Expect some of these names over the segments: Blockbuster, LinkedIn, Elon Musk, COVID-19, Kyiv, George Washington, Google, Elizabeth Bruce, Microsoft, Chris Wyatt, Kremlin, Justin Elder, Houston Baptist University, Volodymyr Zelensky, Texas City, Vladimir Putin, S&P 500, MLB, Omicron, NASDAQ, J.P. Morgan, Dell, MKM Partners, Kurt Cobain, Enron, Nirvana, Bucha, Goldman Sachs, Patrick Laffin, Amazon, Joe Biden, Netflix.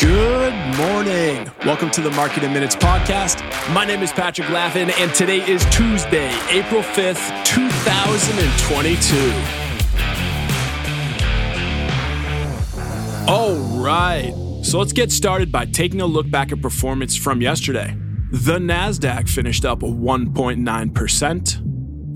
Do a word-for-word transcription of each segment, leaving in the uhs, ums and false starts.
Good morning. Welcome to the Market in Minutes podcast. My name is Patrick Laffin, and today is Tuesday, April fifth, two thousand twenty-two. All right. So let's get started by taking a look back at performance from yesterday. The NASDAQ finished up one point nine percent.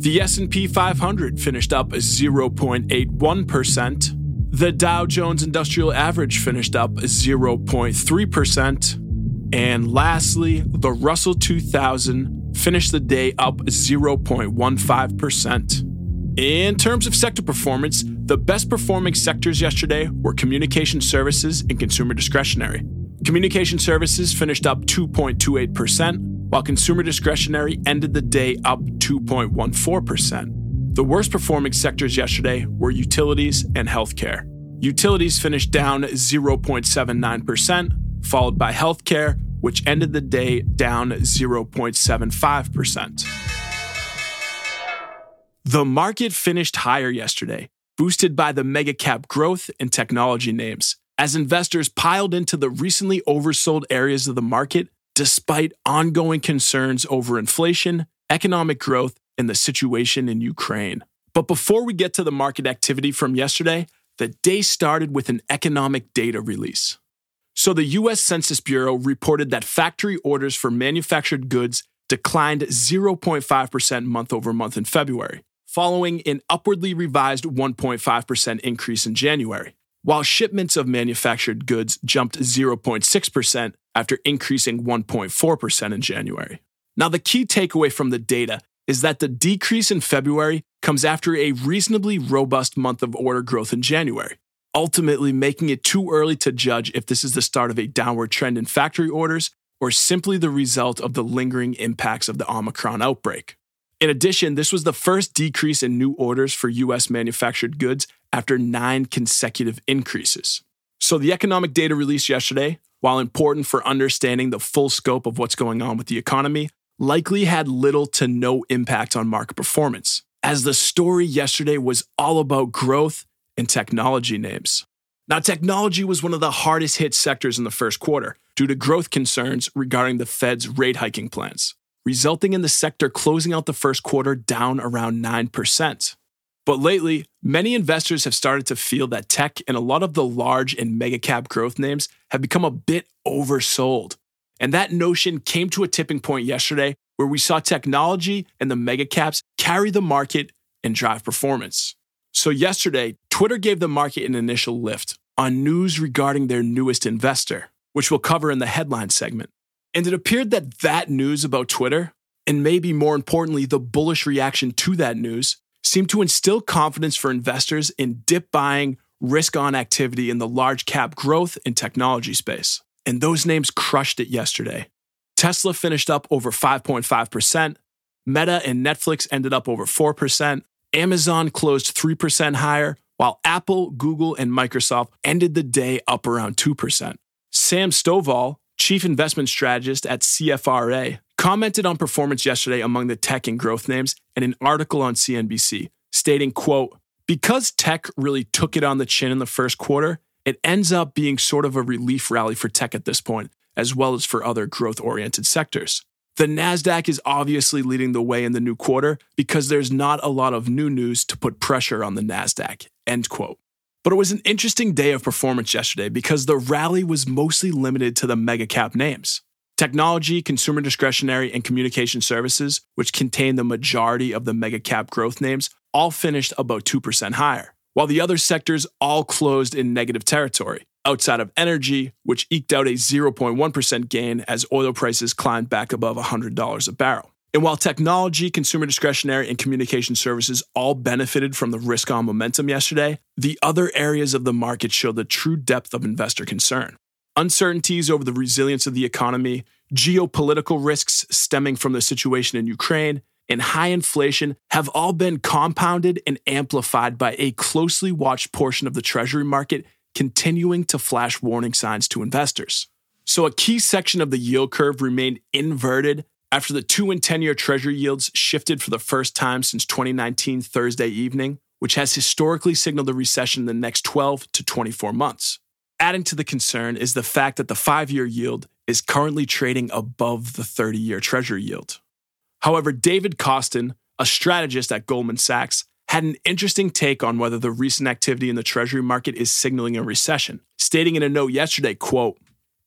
The S and P five hundred finished up zero point eight one percent. The Dow Jones Industrial Average finished up zero point three percent. And lastly, the Russell two thousand finished the day up zero point one five percent. In terms of sector performance, the best performing sectors yesterday were communication services and consumer discretionary. Communication services finished up two point two eight percent, while consumer discretionary ended the day up two point one four percent. The worst performing sectors yesterday were utilities and healthcare. Utilities finished down zero point seven nine percent, followed by healthcare, which ended the day down zero point seven five percent. The market finished higher yesterday, boosted by the mega cap growth and technology names, as investors piled into the recently oversold areas of the market despite ongoing concerns over inflation, economic growth, and the situation in Ukraine. But before we get to the market activity from yesterday, the day started with an economic data release. So the U S Census Bureau reported that factory orders for manufactured goods declined zero point five percent month over month in February, following an upwardly revised one point five percent increase in January, while shipments of manufactured goods jumped zero point six percent after increasing one point four percent in January. Now, the key takeaway from the data is that the decrease in February comes after a reasonably robust month of order growth in January, ultimately making it too early to judge if this is the start of a downward trend in factory orders or simply the result of the lingering impacts of the Omicron outbreak. In addition, this was the first decrease in new orders for U S manufactured goods after nine consecutive increases. So the economic data released yesterday, while important for understanding the full scope of what's going on with the economy, likely had little to no impact on market performance, as the story yesterday was all about growth and technology names. Now, technology was one of the hardest hit sectors in the first quarter due to growth concerns regarding the Fed's rate hiking plans, resulting in the sector closing out the first quarter down around nine percent. But lately, many investors have started to feel that tech and a lot of the large and mega cap growth names have become a bit oversold. And that notion came to a tipping point yesterday where we saw technology and the mega caps carry the market and drive performance. So yesterday, Twitter gave the market an initial lift on news regarding their newest investor, which we'll cover in the headline segment. And it appeared that that news about Twitter, and maybe more importantly, the bullish reaction to that news, seemed to instill confidence for investors in dip buying, risk-on activity in the large cap growth and technology space. And those names crushed it yesterday. Tesla finished up over five point five percent. Meta and Netflix ended up over four percent. Amazon closed three percent higher, while Apple, Google, and Microsoft ended the day up around two percent. Sam Stovall, chief investment strategist at C F R A, commented on performance yesterday among the tech and growth names in an article on C N B C, stating, quote, "Because tech really took it on the chin in the first quarter, it ends up being sort of a relief rally for tech at this point, as well as for other growth-oriented sectors. The NASDAQ is obviously leading the way in the new quarter because there's not a lot of new news to put pressure on the NASDAQ," end quote. But it was an interesting day of performance yesterday because the rally was mostly limited to the mega-cap names. Technology, consumer discretionary, and communication services, which contain the majority of the mega-cap growth names, all finished about two percent higher, while the other sectors all closed in negative territory, outside of energy, which eked out a zero point one percent gain as oil prices climbed back above one hundred dollars a barrel. And while technology, consumer discretionary, and communication services all benefited from the risk-on momentum yesterday, the other areas of the market showed the true depth of investor concern. Uncertainties over the resilience of the economy, geopolitical risks stemming from the situation in Ukraine, and high inflation have all been compounded and amplified by a closely watched portion of the Treasury market continuing to flash warning signs to investors. So a key section of the yield curve remained inverted after the two and ten-year Treasury yields shifted for the first time since twenty nineteen Thursday evening, which has historically signaled a recession in the next twelve to twenty-four months. Adding to the concern is the fact that the five-year yield is currently trading above the thirty-year Treasury yield. However, David Kostin, a strategist at Goldman Sachs, had an interesting take on whether the recent activity in the Treasury market is signaling a recession, stating in a note yesterday, quote,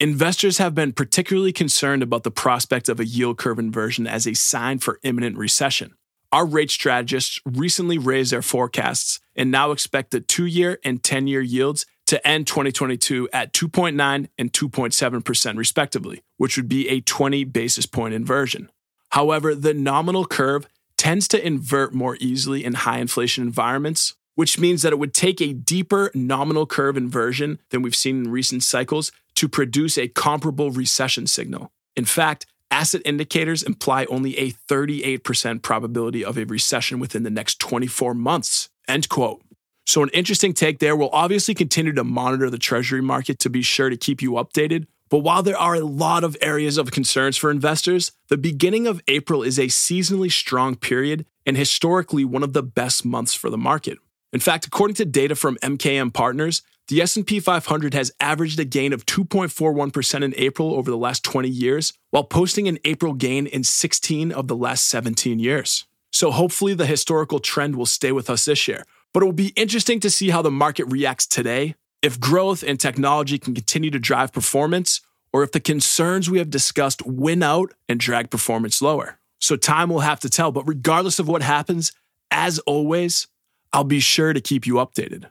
"Investors have been particularly concerned about the prospect of a yield curve inversion as a sign for imminent recession. Our rate strategists recently raised their forecasts and now expect the two-year and ten-year yields to end twenty twenty-two at two point nine and two point seven percent respectively, which would be a twenty basis point inversion. However, the nominal curve tends to invert more easily in high inflation environments, which means that it would take a deeper nominal curve inversion than we've seen in recent cycles to produce a comparable recession signal. In fact, asset indicators imply only a thirty-eight percent probability of a recession within the next twenty-four months, end quote. So an interesting take there. We'll obviously continue to monitor the Treasury market to be sure to keep you updated. But while there are a lot of areas of concerns for investors, the beginning of April is a seasonally strong period and historically one of the best months for the market. In fact, according to data from M K M Partners, the S and P five hundred has averaged a gain of two point four one percent in April over the last twenty years, while posting an April gain in sixteen of the last seventeen years. So hopefully the historical trend will stay with us this year. But it will be interesting to see how the market reacts today, if growth and technology can continue to drive performance, or if the concerns we have discussed win out and drag performance lower. So time will have to tell, but regardless of what happens, as always, I'll be sure to keep you updated.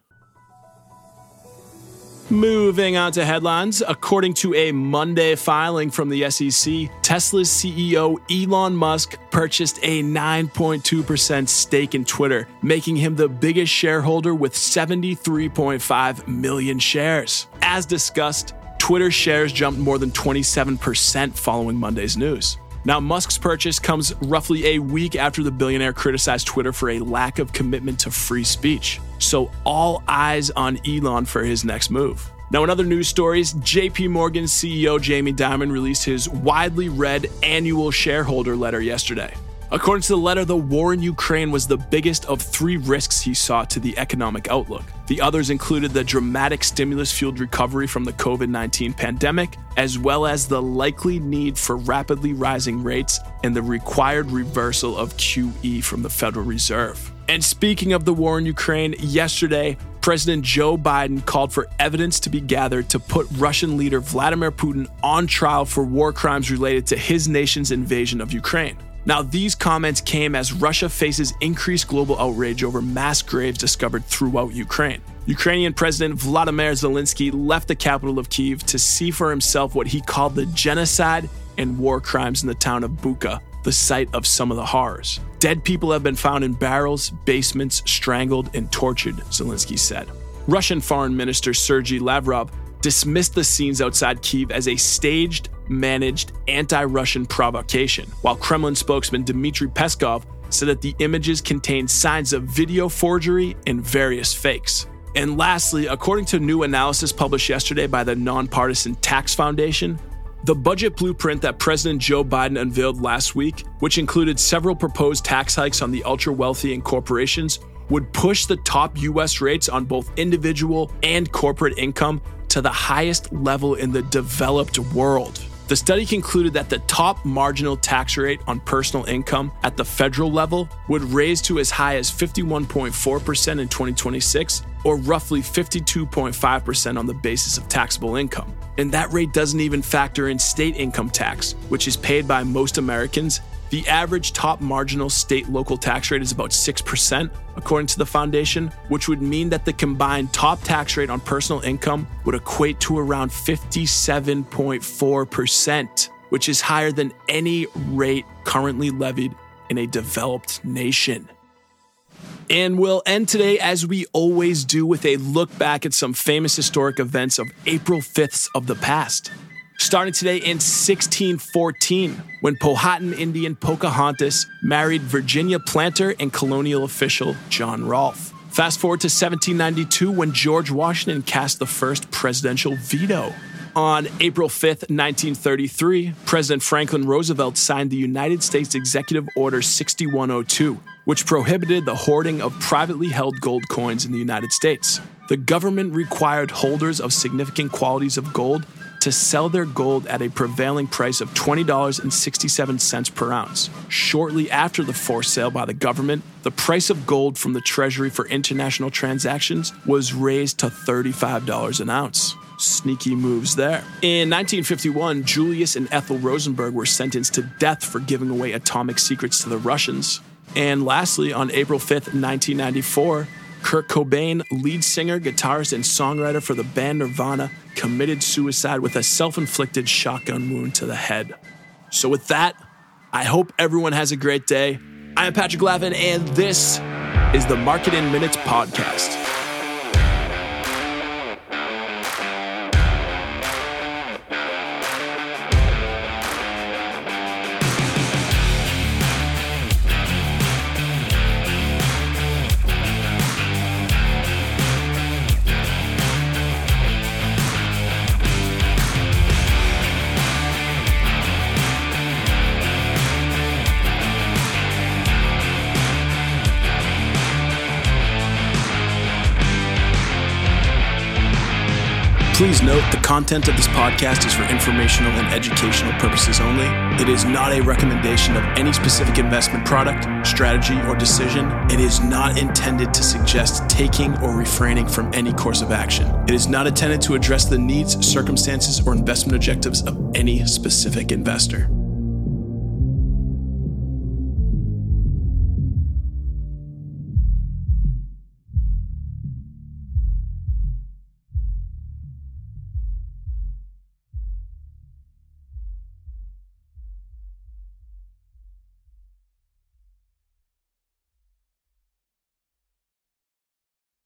Moving on to headlines, according to a Monday filing from the S E C, Tesla's C E O Elon Musk purchased a nine point two percent stake in Twitter, making him the biggest shareholder with seventy-three point five million shares. As discussed, Twitter shares jumped more than twenty-seven percent following Monday's news. Now, Musk's purchase comes roughly a week after the billionaire criticized Twitter for a lack of commitment to free speech. So all eyes on Elon for his next move. Now, in other news stories, J P. Morgan C E O Jamie Dimon released his widely read annual shareholder letter yesterday. According to the letter, the war in Ukraine was the biggest of three risks he saw to the economic outlook. The others included the dramatic stimulus-fueled recovery from the covid nineteen pandemic, as well as the likely need for rapidly rising rates and the required reversal of Q E from the Federal Reserve. And speaking of the war in Ukraine, yesterday, President Joe Biden called for evidence to be gathered to put Russian leader Vladimir Putin on trial for war crimes related to his nation's invasion of Ukraine. Now, these comments came as Russia faces increased global outrage over mass graves discovered throughout Ukraine. Ukrainian President Volodymyr Zelensky left the capital of Kyiv to see for himself what he called the genocide and war crimes in the town of Bucha, the site of some of the horrors. Dead people have been found in barrels, basements, strangled, and tortured, Zelensky said. Russian Foreign Minister Sergey Lavrov dismissed the scenes outside Kyiv as a staged, managed anti-Russian provocation, while Kremlin spokesman Dmitry Peskov said that the images contained signs of video forgery and various fakes. And lastly, according to new analysis published yesterday by the nonpartisan Tax Foundation, the budget blueprint that President Joe Biden unveiled last week, which included several proposed tax hikes on the ultra-wealthy and corporations, would push the top U S rates on both individual and corporate income to the highest level in the developed world. The study concluded that the top marginal tax rate on personal income at the federal level would raise to as high as fifty-one point four percent in twenty twenty-six, or roughly fifty-two point five percent on the basis of taxable income. And that rate doesn't even factor in state income tax, which is paid by most Americans. The average top marginal state local tax rate is about six percent, according to the foundation, which would mean that the combined top tax rate on personal income would equate to around fifty-seven point four percent, which is higher than any rate currently levied in a developed nation. And we'll end today, as we always do, with a look back at some famous historic events of April fifth of the past. Starting today in sixteen fourteen, when Powhatan Indian Pocahontas married Virginia planter and colonial official John Rolfe. Fast forward to seventeen ninety-two, when George Washington cast the first presidential veto. On April fifth, nineteen thirty-three, President Franklin Roosevelt signed the United States Executive Order sixty-one oh two, which prohibited the hoarding of privately held gold coins in the United States. The government required holders of significant quantities of gold to sell their gold at a prevailing price of twenty dollars and sixty-seven cents per ounce. Shortly after the forced sale by the government, the price of gold from the Treasury for international transactions was raised to thirty-five dollars an ounce. Sneaky moves there. In nineteen fifty-one, Julius and Ethel Rosenberg were sentenced to death for giving away atomic secrets to the Russians. And lastly, on April fifth, nineteen ninety-four, Kurt Cobain, lead singer, guitarist, and songwriter for the band Nirvana, committed suicide with a self-inflicted shotgun wound to the head. So with that, I hope everyone has a great day. I am Patrick Laffin, and this is the Market in Minutes podcast. Please note the content of this podcast is for informational and educational purposes only. It is not a recommendation of any specific investment product, strategy, or decision. It is not intended to suggest taking or refraining from any course of action. It is not intended to address the needs, circumstances, or investment objectives of any specific investor.